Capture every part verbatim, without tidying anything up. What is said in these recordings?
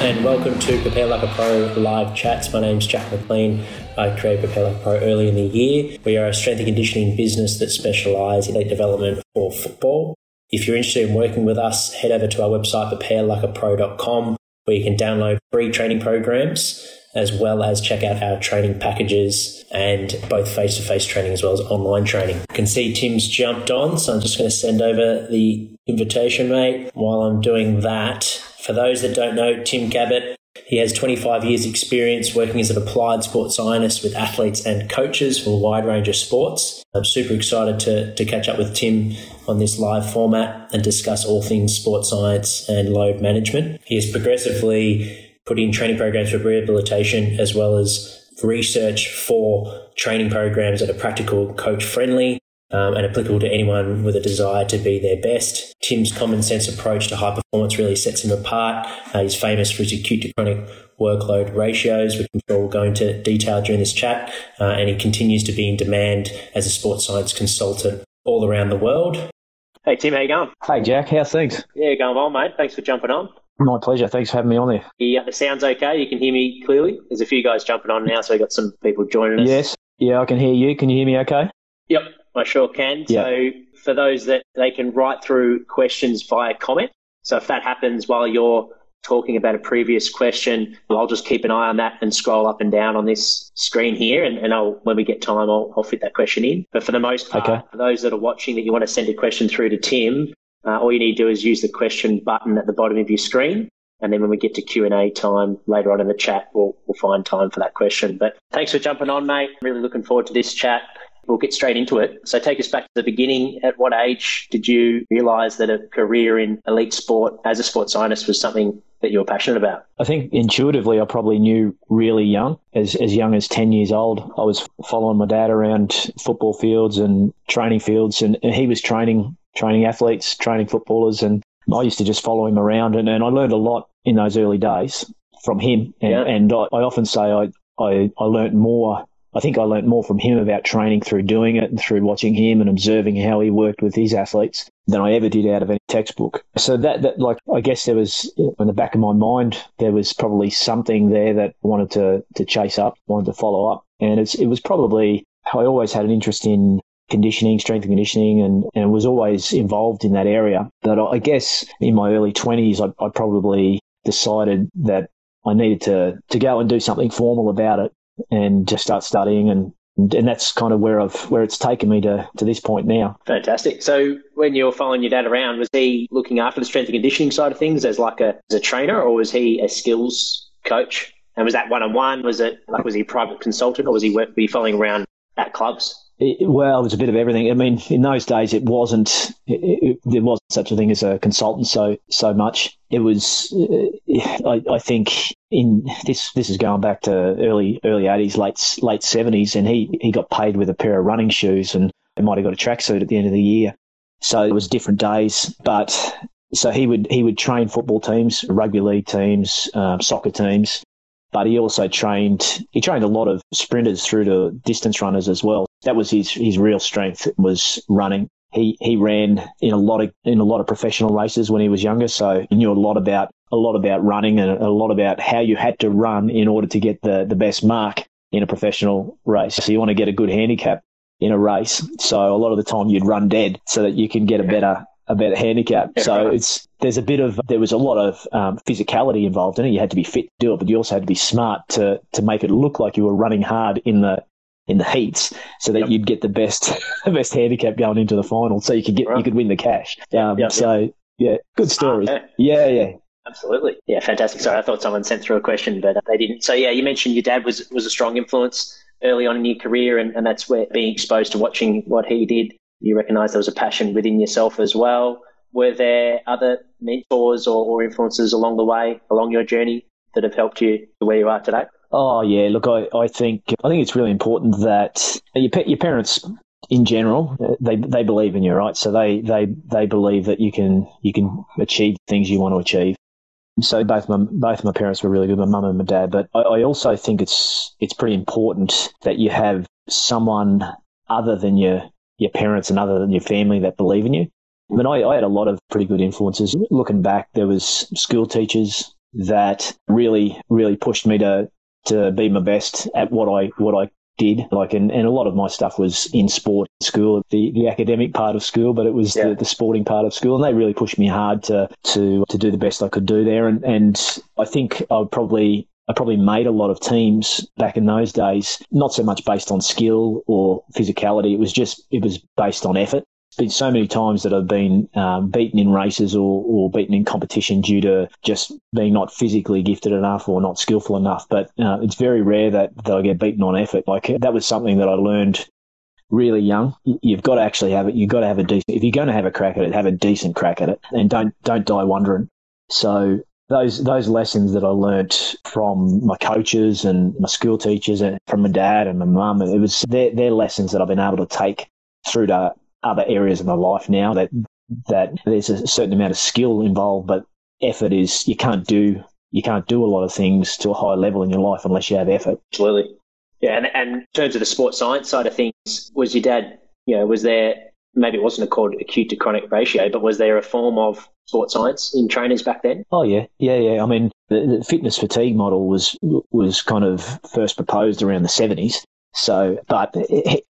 and welcome to Prepare Like a Pro live chats. My name's Jack McLean. I created Prepare Like a Pro early in the year. We are a strength and conditioning business that specialise in elite development for football. If you're interested in working with us, head over to our website, prepare like a pro dot com, where you can download free training programs as well as check out our training packages and both face-to-face training as well as online training. You can see Tim's jumped on, so I'm just going to send over the invitation, mate. While I'm doing that, for those that don't know, Tim Gabbett, he has twenty-five years experience working as an applied sports scientist with athletes and coaches from a wide range of sports. I'm super excited to, to catch up with Tim on this live format and discuss all things sports science and load management. He has progressively put in training programs for rehabilitation as well as research for training programs that are practical, coach-friendly, um, and applicable to anyone with a desire to be their best. Tim's common sense approach to high performance really sets him apart. Uh, he's famous for his acute to chronic workload ratios, which I'm sure we'll go into detail during this chat, uh, and he continues to be in demand as a sports science consultant all around the world. Hey, Tim, how you going? Hey, Jack, how's things? Yeah, going well, mate. Thanks for jumping on. My pleasure. Thanks for having me on there. Yeah, the sound's okay. You can hear me clearly. There's a few guys jumping on now, so we've got some people joining us. Yes. Yeah, I can hear you. Can you hear me okay? Yep, I sure can. Yep. So for those that they can write through questions via comment. So if that happens while you're talking about a previous question, I'll just keep an eye on that and scroll up and down on this screen here. And, and I'll, when we get time, I'll, I'll fit that question in. But for the most part, okay. For those that are watching that you want to send a question through to Tim, Uh, all you need to do is use the question button at the bottom of your screen. And then when we get to Q and A time later on in the chat, we'll, we'll find time for that question. But thanks for jumping on, mate. Really looking forward to this chat. We'll get straight into it. So take us back to the beginning. At what age did you realise that a career in elite sport as a sports scientist was something that you were passionate about? I think intuitively I probably knew really young. As as young as ten years old, I was following my dad around football fields and training fields, and, and he was training training athletes, training footballers, and I used to just follow him around, and, and I learned a lot in those early days from him. And, yeah. and I, I often say I, I, I learned more, I think I learned more from him about training through doing it and through watching him and observing how he worked with his athletes than I ever did out of any textbook. So that, that like, I guess there was, in the back of my mind, there was probably something there that I wanted to, to chase up, wanted to follow up. And it's, it was probably, I always had an interest in conditioning, strength and conditioning, and, and was always involved in that area. But I guess in my early twenties, I, I probably decided that I needed to, to go and do something formal about it and just start studying. And, and that's kind of where I've where it's taken me to, to this point now. Fantastic. So when you were following your dad around, was he looking after the strength and conditioning side of things as like a, as a trainer, or was he a skills coach? And was that one-on-one? Was it like, was he a private consultant, or was he be following around at clubs? It, well, it was a bit of everything. I mean, in those days, it wasn't it, it, there wasn't such a thing as a consultant so so much. It was, uh, I, I think, in this this is going back to early early eighties, late late seventies, and he, he got paid with a pair of running shoes, and he might have got a tracksuit at the end of the year. So it was different days, but so he would he would train football teams, rugby league teams, um, soccer teams. But he also trained, he trained a lot of sprinters through to distance runners as well. That was his, his real strength, was running. He, he ran in a lot of, in a lot of professional races when he was younger. So he knew a lot about, a lot about running and a lot about how you had to run in order to get the, the best mark in a professional race. So you want to get a good handicap in a race. So a lot of the time you'd run dead so that you can get a better, a better handicap. So it's, there's a bit of, there was a lot of um, physicality involved in it. You had to be fit to do it, but you also had to be smart to, to make it look like you were running hard in the, in the heats, so that yep. you'd get the best, the best handicap going into the final. So you could get, right. you could win the cash. Um, yep, so yep. yeah, good story. Okay. Yeah. Yeah. Absolutely. Yeah. Fantastic. Sorry. I thought someone sent through a question, but they didn't. So yeah, you mentioned your dad was, was a strong influence early on in your career. And, and that's where being exposed to watching what he did, you recognised there was a passion within yourself as well. Were there other mentors or, or influences along the way, along your journey, that have helped you to where you are today? Oh, yeah. Look, I, I think I think it's really important that your, your parents in general, they they believe in you, right? So they, they, they believe that you can you can achieve things you want to achieve. So both my, both my parents were really good, my mum and my dad. But I, I also think it's it's pretty important that you have someone other than your your parents and other than your family that believe in you. I mean, I, I had a lot of pretty good influences. Looking back, there was school teachers, that really, really pushed me to to be my best at what I what I did. Like, and, and a lot of my stuff was in sport in school, the, the academic part of school, but it was yeah. the, the sporting part of school, and they really pushed me hard to to to do the best I could do there. And and I think I probably I probably made a lot of teams back in those days, not so much based on skill or physicality. It was just it was based on effort. It's been so many times that I've been um, beaten in races or, or beaten in competition due to just being not physically gifted enough or not skillful enough. But uh, it's very rare that, that I get beaten on effort. Like, that was something that I learned really young. You've got to actually have it. You've got to have a decent. If you're going to have a crack at it, have a decent crack at it, and don't don't die wondering. So those those lessons that I learnt from my coaches and my school teachers and from my dad and my mum, it was their their lessons that I've been able to take through to other areas of my life now, that that there's a certain amount of skill involved, but effort is, you can't do you can't do a lot of things to a high level in your life unless you have effort. Absolutely. Yeah, and, and in terms of the sports science side of things, was your dad, you know, was there, maybe it wasn't called acute to chronic ratio, but was there a form of sports science in trainers back then? Oh, yeah. Yeah, yeah. I mean, the, the fitness fatigue model was was kind of first proposed around the seventies. So, but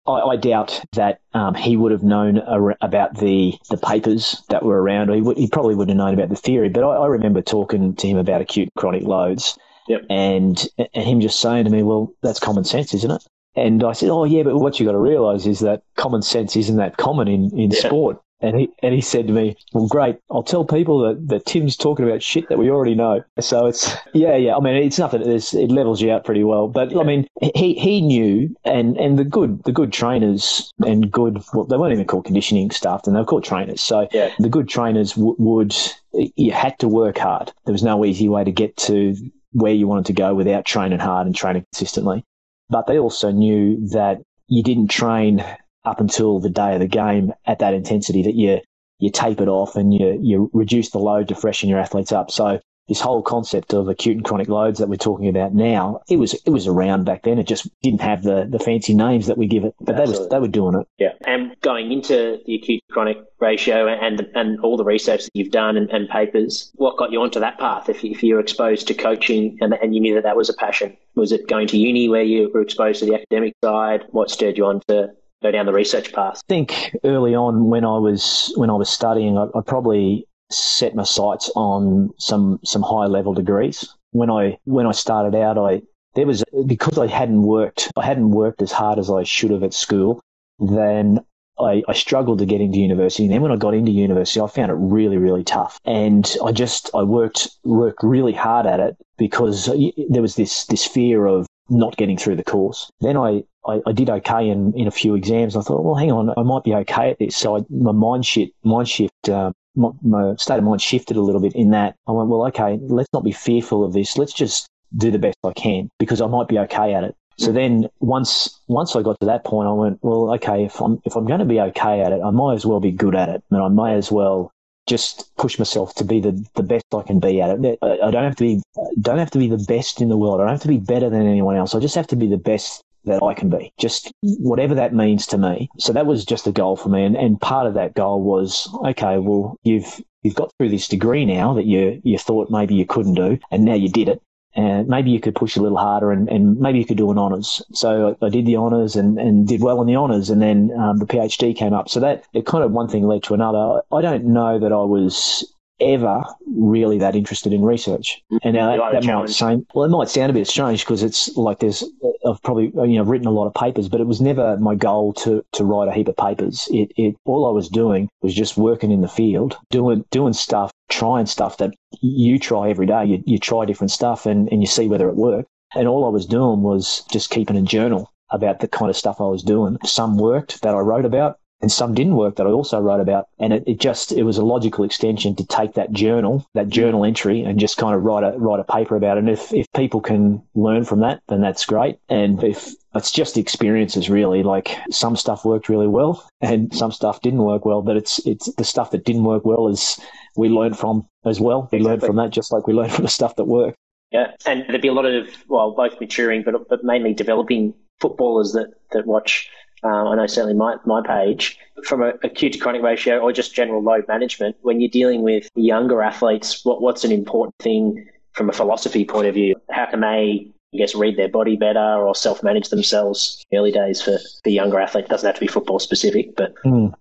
I, I doubt that um, he would have known ar- about the, the papers that were around. He, would, he probably would have known about the theory, but I, I remember talking to him about acute chronic loads, yep. and and him just saying to me, well, that's common sense, isn't it? And I said, oh, yeah, but what you got to realise is that common sense isn't that common in, in yeah. sport. And he and he said to me, well, great, I'll tell people that, that Tim's talking about shit that we already know. So it's, yeah, yeah. I mean, it's nothing. It's, it levels you out pretty well. But, yeah. I mean, he, he knew, and, and the good the good trainers and good, well, they weren't even called conditioning staff, and they were called trainers. So yeah. the good trainers w- would, you had to work hard. There was no easy way to get to where you wanted to go without training hard and training consistently. But they also knew that you didn't train up until the day of the game at that intensity, that you you tape it off and you you reduce the load to freshen your athletes up. So this whole concept of acute and chronic loads that we're talking about now, it was it was around back then. It just didn't have the, the fancy names that we give it, but they were, they were doing it. Yeah, and going into the acute to chronic ratio and and all the research that you've done and, and papers, what got you onto that path? If you, if you were exposed to coaching and, and you knew that that was a passion, was it going to uni where you were exposed to the academic side? What stirred you on to go down the research path? I think early on when I was when I was studying, I, I probably set my sights on some some high level degrees. When I when I started out, I there was because I hadn't worked I hadn't worked as hard as I should have at school. Then I, I struggled to get into university, and then when I got into university, I found it really really tough. And I just I worked worked really hard at it because there was this this fear of not getting through the course. Then I, I, I did okay in, in a few exams. I thought, well, hang on, I might be okay at this. So I, my mind shift, mind shift, uh, my, my state of mind shifted a little bit in that I went, well, okay, let's not be fearful of this. Let's just do the best I can because I might be okay at it. So then once once I got to that point, I went, well, okay, if I'm if I'm going to be okay at it, I might as well be good at it, and I may as well just push myself to be the, the best I can be at it. I don't have to be don't have to be the best in the world. I don't have to be better than anyone else. I just have to be the best that I can be, just whatever that means to me. So that was just the goal for me. And, and part of that goal was, okay, well, you've you've got through this degree now that you you thought maybe you couldn't do, and now you did it. And maybe you could push a little harder and, and maybe you could do an honours. So I, I did the honours and, and did well in the honours, and then um, the PhD came up. So that it kind of one thing led to another. I don't know that I was ever really that interested in research. And now that, that might sound, well, it might sound a bit strange because it's like there's, I've probably, you know, written a lot of papers, but it was never my goal to, to write a heap of papers. It, it, all I was doing was just working in the field, doing, doing stuff, trying stuff that you try every day. You, you try different stuff and, and you see whether it worked. And all I was doing was just keeping a journal about the kind of stuff I was doing. Some worked that I wrote about, and some didn't work that I also wrote about. And it, it just, it was a logical extension to take that journal, that journal entry, and just kind of write a, write a paper about it. And if, if people can learn from that, then that's great. And if it's just experiences, really, like some stuff worked really well and some stuff didn't work well, but it's, it's the stuff that didn't work well is we learned from as well. We exactly. learned from that, just like we learned from the stuff that worked. Yeah. And there'd be a lot of, well, both maturing, but, but mainly developing footballers that, that watch, Uh, I know certainly my, my page, from a acute to chronic ratio or just general load management, when you're dealing with younger athletes, what what's an important thing from a philosophy point of view, how can they, I guess, read their body better or self-manage themselves in the early days for the younger athlete? It doesn't have to be football specific, but... Mm.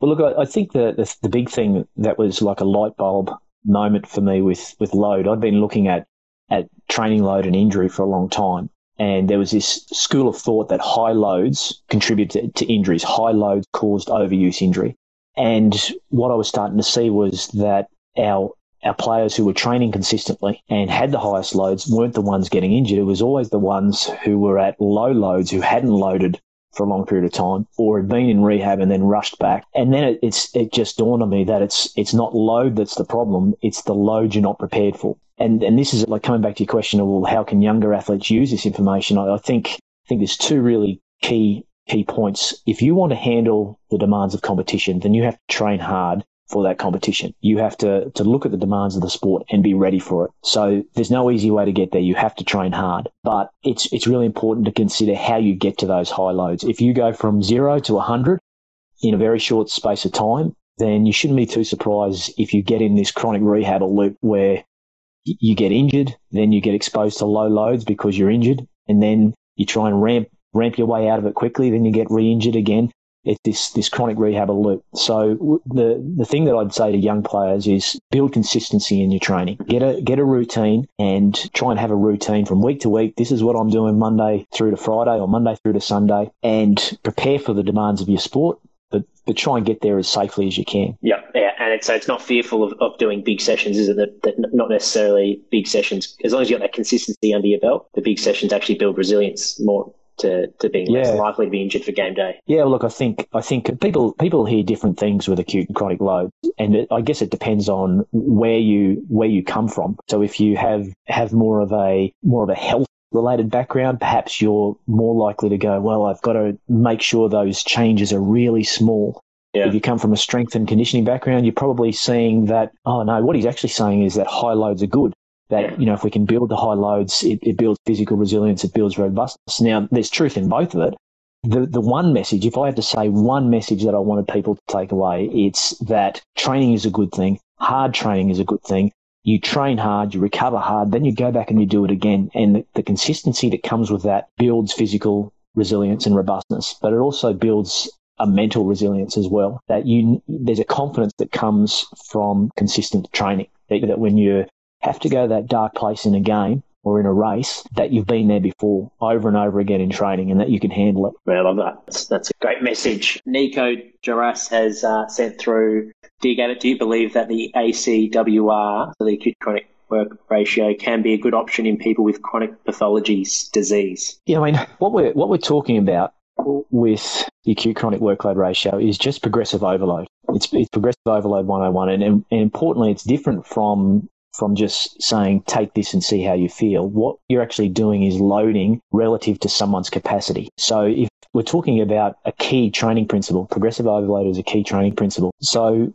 Well, look, I, I think the, the the big thing that was like a light bulb moment for me with, with load, I'd been looking at, at training load and injury for a long time. And there was this school of thought that high loads contributed to, to injuries. High loads caused overuse injury. And what I was starting to see was that our our players who were training consistently and had the highest loads weren't the ones getting injured. It was always the ones who were at low loads, who hadn't loaded for a long period of time or had been in rehab and then rushed back. And then it, it's, it just dawned on me that it's it's not load that's the problem. It's the load you're not prepared for. And and this is like coming back to your question of, well, how can younger athletes use this information? I, I think I think there's two really key key points. If you want to handle the demands of competition, then you have to train hard for that competition. You have to, to look at the demands of the sport and be ready for it. So there's no easy way to get there. You have to train hard. But it's it's really important to consider how you get to those high loads. If you go from zero to one hundred in a very short space of time, then you shouldn't be too surprised if you get in this chronic rehab loop where you get injured, then you get exposed to low loads because you're injured, and then you try and ramp ramp your way out of it quickly, then you get re-injured again. It's this, this chronic rehab loop. So the the thing that I'd say to young players is build consistency in your training. Get a get a routine and try and have a routine from week to week. This is what I'm doing Monday through to Friday or Monday through to Sunday, and prepare for the demands of your sport, but, but try and get there as safely as you can. Yeah, yeah. And it's, so it's not fearful of, of doing big sessions, is it? That, that not necessarily big sessions. As long as you've got that consistency under your belt, the big sessions actually build resilience more to, to being yeah. less likely to be injured for game day. Yeah, well, look, I think I think people people hear different things with acute and chronic load, and it, I guess it depends on where you where you come from. So if you have have more of a more of a health related background, perhaps you're more likely to go, well, I've got to make sure those changes are really small. Yeah. If you come from a strength and conditioning background, you're probably seeing that, oh no, what he's actually saying is that high loads are good. That, you know, if we can build the high loads, it, it builds physical resilience, it builds robustness. Now, there's truth in both of it. The the one message, if I had to say one message that I wanted people to take away, it's that training is a good thing. Hard training is a good thing. You train hard, you recover hard, then you go back and you do it again. And the, the consistency that comes with that builds physical resilience and robustness, but it also builds a mental resilience as well. That you there's a confidence that comes from consistent training, that, that when you're have to go to that dark place in a game or in a race, that you've been there before over and over again in training, and that you can handle it. Yeah, I love that. That's, that's a great message. Nico Jaras has uh, sent through, Dear Gabbett, do you believe that the A C W R, the acute chronic work ratio, can be a good option in people with chronic pathologies, disease? Yeah, I mean, what we're, what we're talking about with the acute chronic workload ratio is just progressive overload. It's, it's progressive overload one oh one, and, and, and importantly, it's different from from just saying, take this and see how you feel. What you're actually doing is loading relative to someone's capacity. So if we're talking about a key training principle, progressive overload is a key training principle. So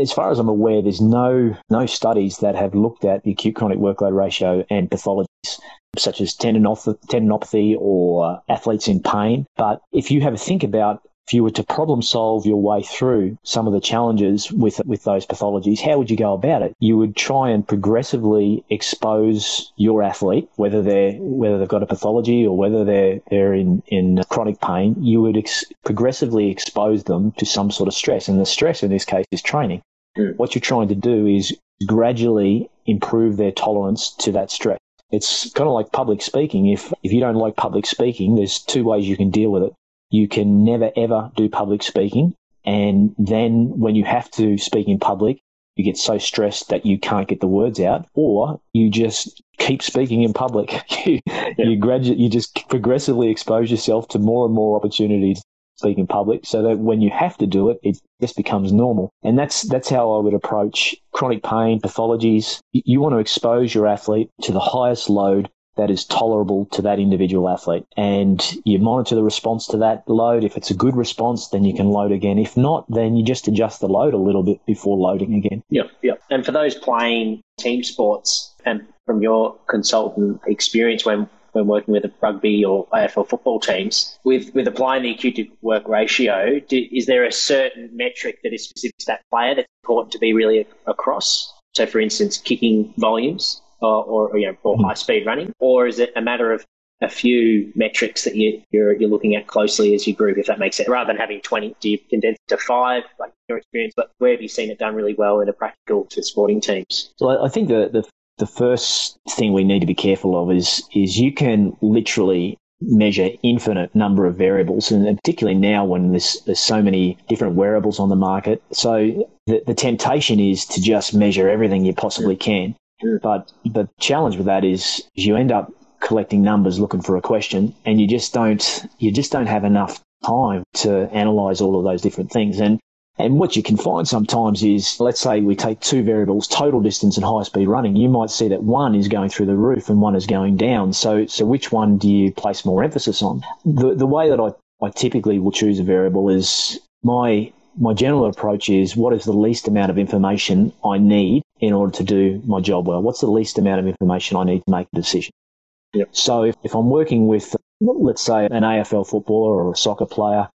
as far as I'm aware, there's no no studies that have looked at the acute chronic workload ratio and pathologies such as tendinopathy, tendinopathy or athletes in pain. But if you have a think about, if you were to problem solve your way through some of the challenges with with those pathologies, how would you go about it? You would try and progressively expose your athlete, whether they're whether they've got a pathology or whether they're they're in, in chronic pain. You would ex- progressively expose them to some sort of stress, and the stress in this case is training. Mm. What you're trying to do is gradually improve their tolerance to that stress. It's kind of like public speaking. If if you don't like public speaking, there's two ways you can deal with it. You can never, ever do public speaking. And then when you have to speak in public, you get so stressed that you can't get the words out, or you just keep speaking in public. you, yeah. you, gradu- you just progressively expose yourself to more and more opportunities to speak in public so that when you have to do it, it just becomes normal. And that's, that's how I would approach chronic pain, pathologies. You want to expose your athlete to the highest load that is tolerable to that individual athlete. And you monitor the response to that load. If it's a good response, then you can load again. If not, then you just adjust the load a little bit before loading again. Yep, yep. And for those playing team sports, and from your consultant experience when, when working with a rugby or A F L football teams, with, with applying the acute work ratio, do, is there a certain metric that is specific to that player that's important to be really across? So, for instance, kicking volumes? or, or you know, for mm. high speed running, or is it a matter of a few metrics that you, you're you're looking at closely as you group, if that makes sense? Rather than having twenty, do you condense it to five, like your experience? But where have you seen it done really well in a practical to sporting teams? So I think the the, the first thing we need to be careful of is is you can literally measure infinite number of variables, and particularly now when there's, there's so many different wearables on the market. So the, the temptation is to just measure everything you possibly can. But the challenge with that is you end up collecting numbers looking for a question, and you just don't you just don't have enough time to analyze all of those different things. And and what you can find sometimes is, let's say we take two variables, total distance and high speed running, you might see that one is going through the roof and one is going down. So so which one do you place more emphasis on? The the way that I, I typically will choose a variable is my my general approach is, what is the least amount of information I need in order to do my job well? What's the least amount of information I need to make a decision? Yep. So if, if I'm working with, let's say, an A F L footballer or a soccer player,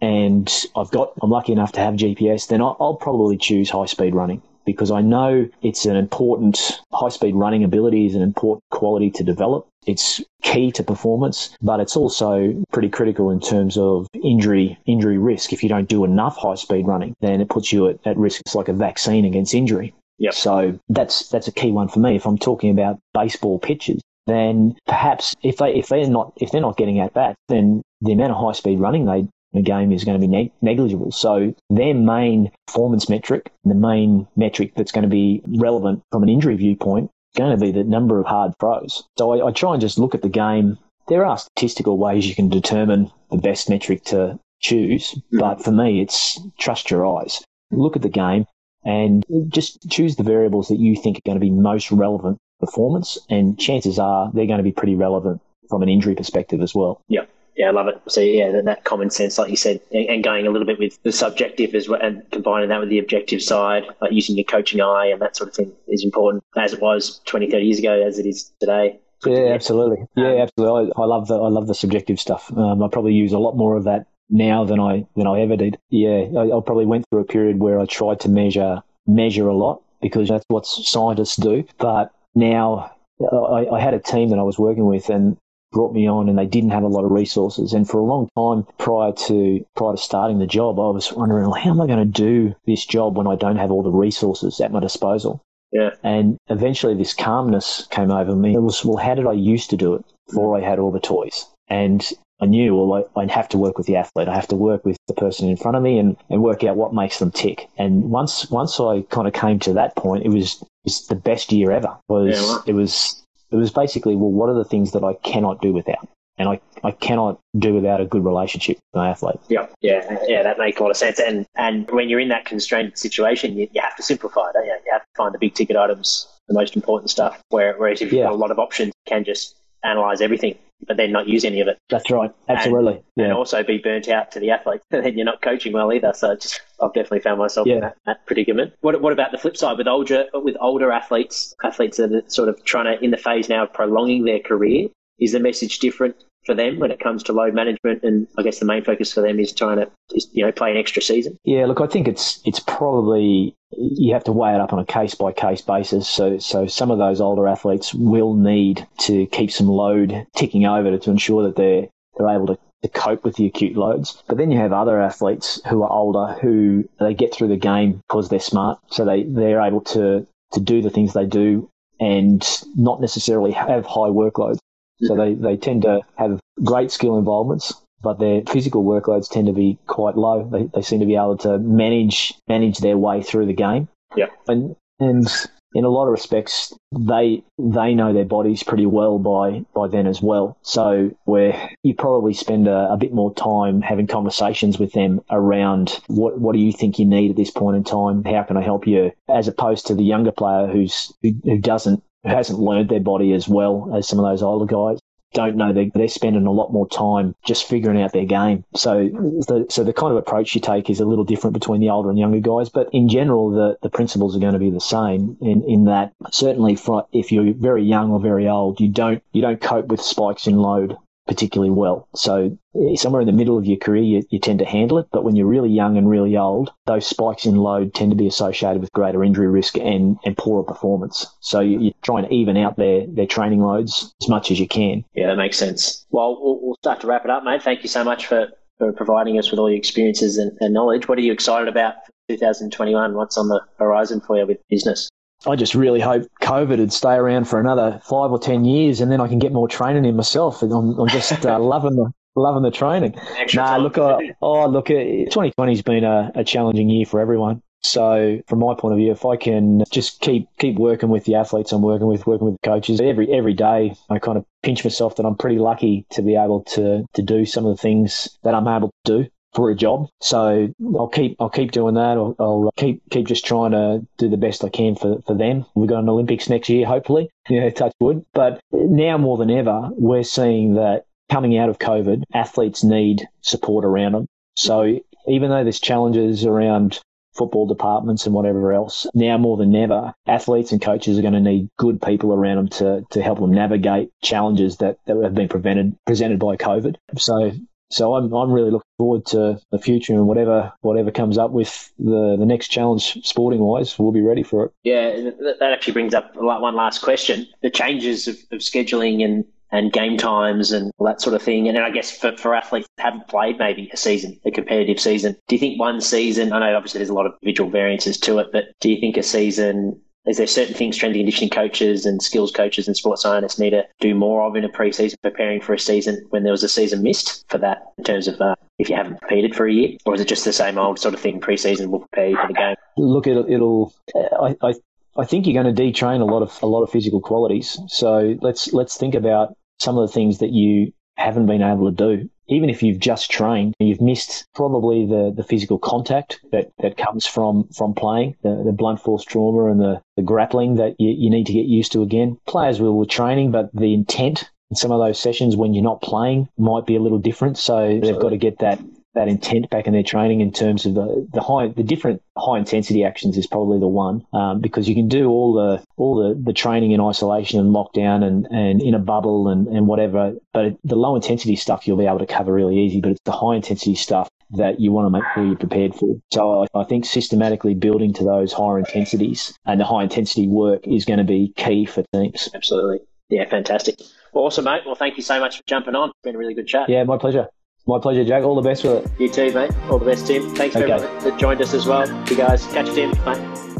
and I've got, I'm lucky enough to have G P S, then I'll, I'll probably choose high-speed running, because I know it's an important, high-speed running ability is an important quality to develop. It's key to performance, but it's also pretty critical in terms of injury injury risk. If you don't do enough high-speed running, then it puts you at, at risk. It's like a vaccine against injury. Yep. So that's that's a key one for me. If I'm talking about baseball pitches, then perhaps if they if they're not if they're not getting at bats, then the amount of high speed running they in a game is going to be neg- negligible. So their main performance metric, the main metric that's going to be relevant from an injury viewpoint, is going to be the number of hard throws. So I, I try and just look at the game. There are statistical ways you can determine the best metric to choose, but for me, it's trust your eyes. Look at the game and just choose the variables that you think are going to be most relevant performance, and chances are they're going to be pretty relevant from an injury perspective as well. Yeah, yeah, I love it. So yeah, that, that common sense, like you said, and, and going a little bit with the subjective as well, and combining that with the objective side, like using your coaching eye and that sort of thing is important, as it was twenty, thirty years ago, as it is today. Yeah, absolutely. Yeah, absolutely. I, I love the I love the subjective stuff. Um, I probably use a lot more of that now than I than I ever did. Yeah, I, I probably went through a period where I tried to measure measure a lot, because that's what scientists do, but now, I, I had a team that I was working with and brought me on, and they didn't have a lot of resources. And for a long time prior to prior to starting the job, I was wondering, how am I going to do this job when I don't have all the resources at my disposal? Yeah. And eventually this calmness came over me. It was, well, how did I used to do it before I had all the toys? And I knew, well, I, I'd have to work with the athlete. I have to work with the person in front of me and, and work out what makes them tick. And once once I kind of came to that point, it was it was the best year ever. Was yeah, right. It was it was basically, well, what are the things that I cannot do without? And I, I cannot do without a good relationship with my athlete. Yeah, yeah, yeah. That makes a lot of sense. And and when you're in that constrained situation, you, you have to simplify, don't you? You have to find the big ticket items, the most important stuff. Where, whereas if you've yeah. got a lot of options, you can just analyze everything, but then not use any of it. That's right. Absolutely. And, yeah. and also be burnt out to the athlete, and then you're not coaching well either. So just, I've definitely found myself yeah. in that, that predicament. What What about the flip side with older with older athletes, athletes that are sort of trying to, in the phase now of prolonging their career? Is the message different for them when it comes to load management? And I guess the main focus for them is trying to, you know, play an extra season. Yeah, look, I think it's it's probably, you have to weigh it up on a case by case basis. So so some of those older athletes will need to keep some load ticking over to, to ensure that they're they're able to, to cope with the acute loads. But then you have other athletes who are older who they get through the game because they're smart. So they, they're able to, to do the things they do and not necessarily have high workloads. So they, they tend to have great skill involvements, but their physical workloads tend to be quite low. They they seem to be able to manage manage their way through the game. Yeah. And and in a lot of respects, they they know their bodies pretty well by, by then as well. So where you probably spend a, a bit more time having conversations with them around what what do you think you need at this point in time? How can I help you? As opposed to the younger player who's who, who doesn't who hasn't learned their body as well as some of those older guys, don't know they're, they're spending a lot more time just figuring out their game. So the, so the kind of approach you take is a little different between the older and younger guys, but in general, the, the principles are going to be the same in, in that certainly for, if you're very young or very old, you don't you don't cope with spikes in load particularly well. So somewhere in the middle of your career, you, you tend to handle it. But when you're really young and really old, those spikes in load tend to be associated with greater injury risk and, and poorer performance. So you're trying to even out their, their training loads as much as you can. Yeah, that makes sense. Well, well, we'll start to wrap it up, mate. Thank you so much for, for providing us with all your experiences and, and knowledge. What are you excited about for two thousand twenty-one? What's on the horizon for you with business? I just really hope COVID would stay around for another five or ten years, and then I can get more training in myself. I'm, I'm just uh, loving the loving the training. Extra nah, time. look, I, oh look, twenty twenty's been a, a challenging year for everyone. So from my point of view, if I can just keep keep working with the athletes I'm working with, working with the coaches, every every day I kind of pinch myself that I'm pretty lucky to be able to to do some of the things that I'm able to do for a job. So I'll keep I'll keep doing that. I'll, I'll keep keep just trying to do the best I can for, for them. We've got an Olympics next year, hopefully. Yeah, touch wood. But now more than ever, we're seeing that coming out of COVID, athletes need support around them. So even though there's challenges around football departments and whatever else, now more than ever, athletes and coaches are going to need good people around them to, to help them navigate challenges that, that have been prevented, presented by COVID. So So I'm I'm really looking forward to the future, and whatever whatever comes up with the, the next challenge sporting wise, we'll be ready for it. Yeah, that actually brings up one last question: the changes of, of scheduling and, and game times and all that sort of thing. And then I guess for, for athletes that haven't played maybe a season, a competitive season, do you think one season? I know obviously there's a lot of individual variances to it, but do you think a season? Is there certain things strength and conditioning coaches and skills coaches and sports scientists need to do more of in a pre-season, preparing for a season when there was a season missed for that in terms of uh, if you haven't competed for a year? Or is it just the same old sort of thing, pre-season will prepare you for the game? Look, it'll, it'll I, I I think you're going to detrain a lot of a lot of physical qualities. So let's let's think about some of the things that you haven't been able to do. Even if you've just trained, you've missed probably the, the physical contact that, that comes from, from playing, the, the blunt force trauma and the, the grappling that you, you need to get used to again. Players will with training, but the intent in some of those sessions when you're not playing might be a little different. So Absolutely. They've got to get that, that intent back in their training in terms of the, the high, the different high intensity actions is probably the one, um, because you can do all the, all the, the training in isolation and lockdown and, and in a bubble and, and whatever, but the low intensity stuff you'll be able to cover really easy, but it's the high intensity stuff that you want to make sure you're prepared for. So I, I think systematically building to those higher intensities and the high intensity work is going to be key for teams. Absolutely. Yeah. Fantastic. Awesome, mate. Well, thank you so much for jumping on. It's been a really good chat. Yeah, my pleasure. My pleasure, Jack. All the best with it. You too, mate. All the best, Tim. Thanks okay. for everyone that joined us as well. You guys, catch Tim. Bye.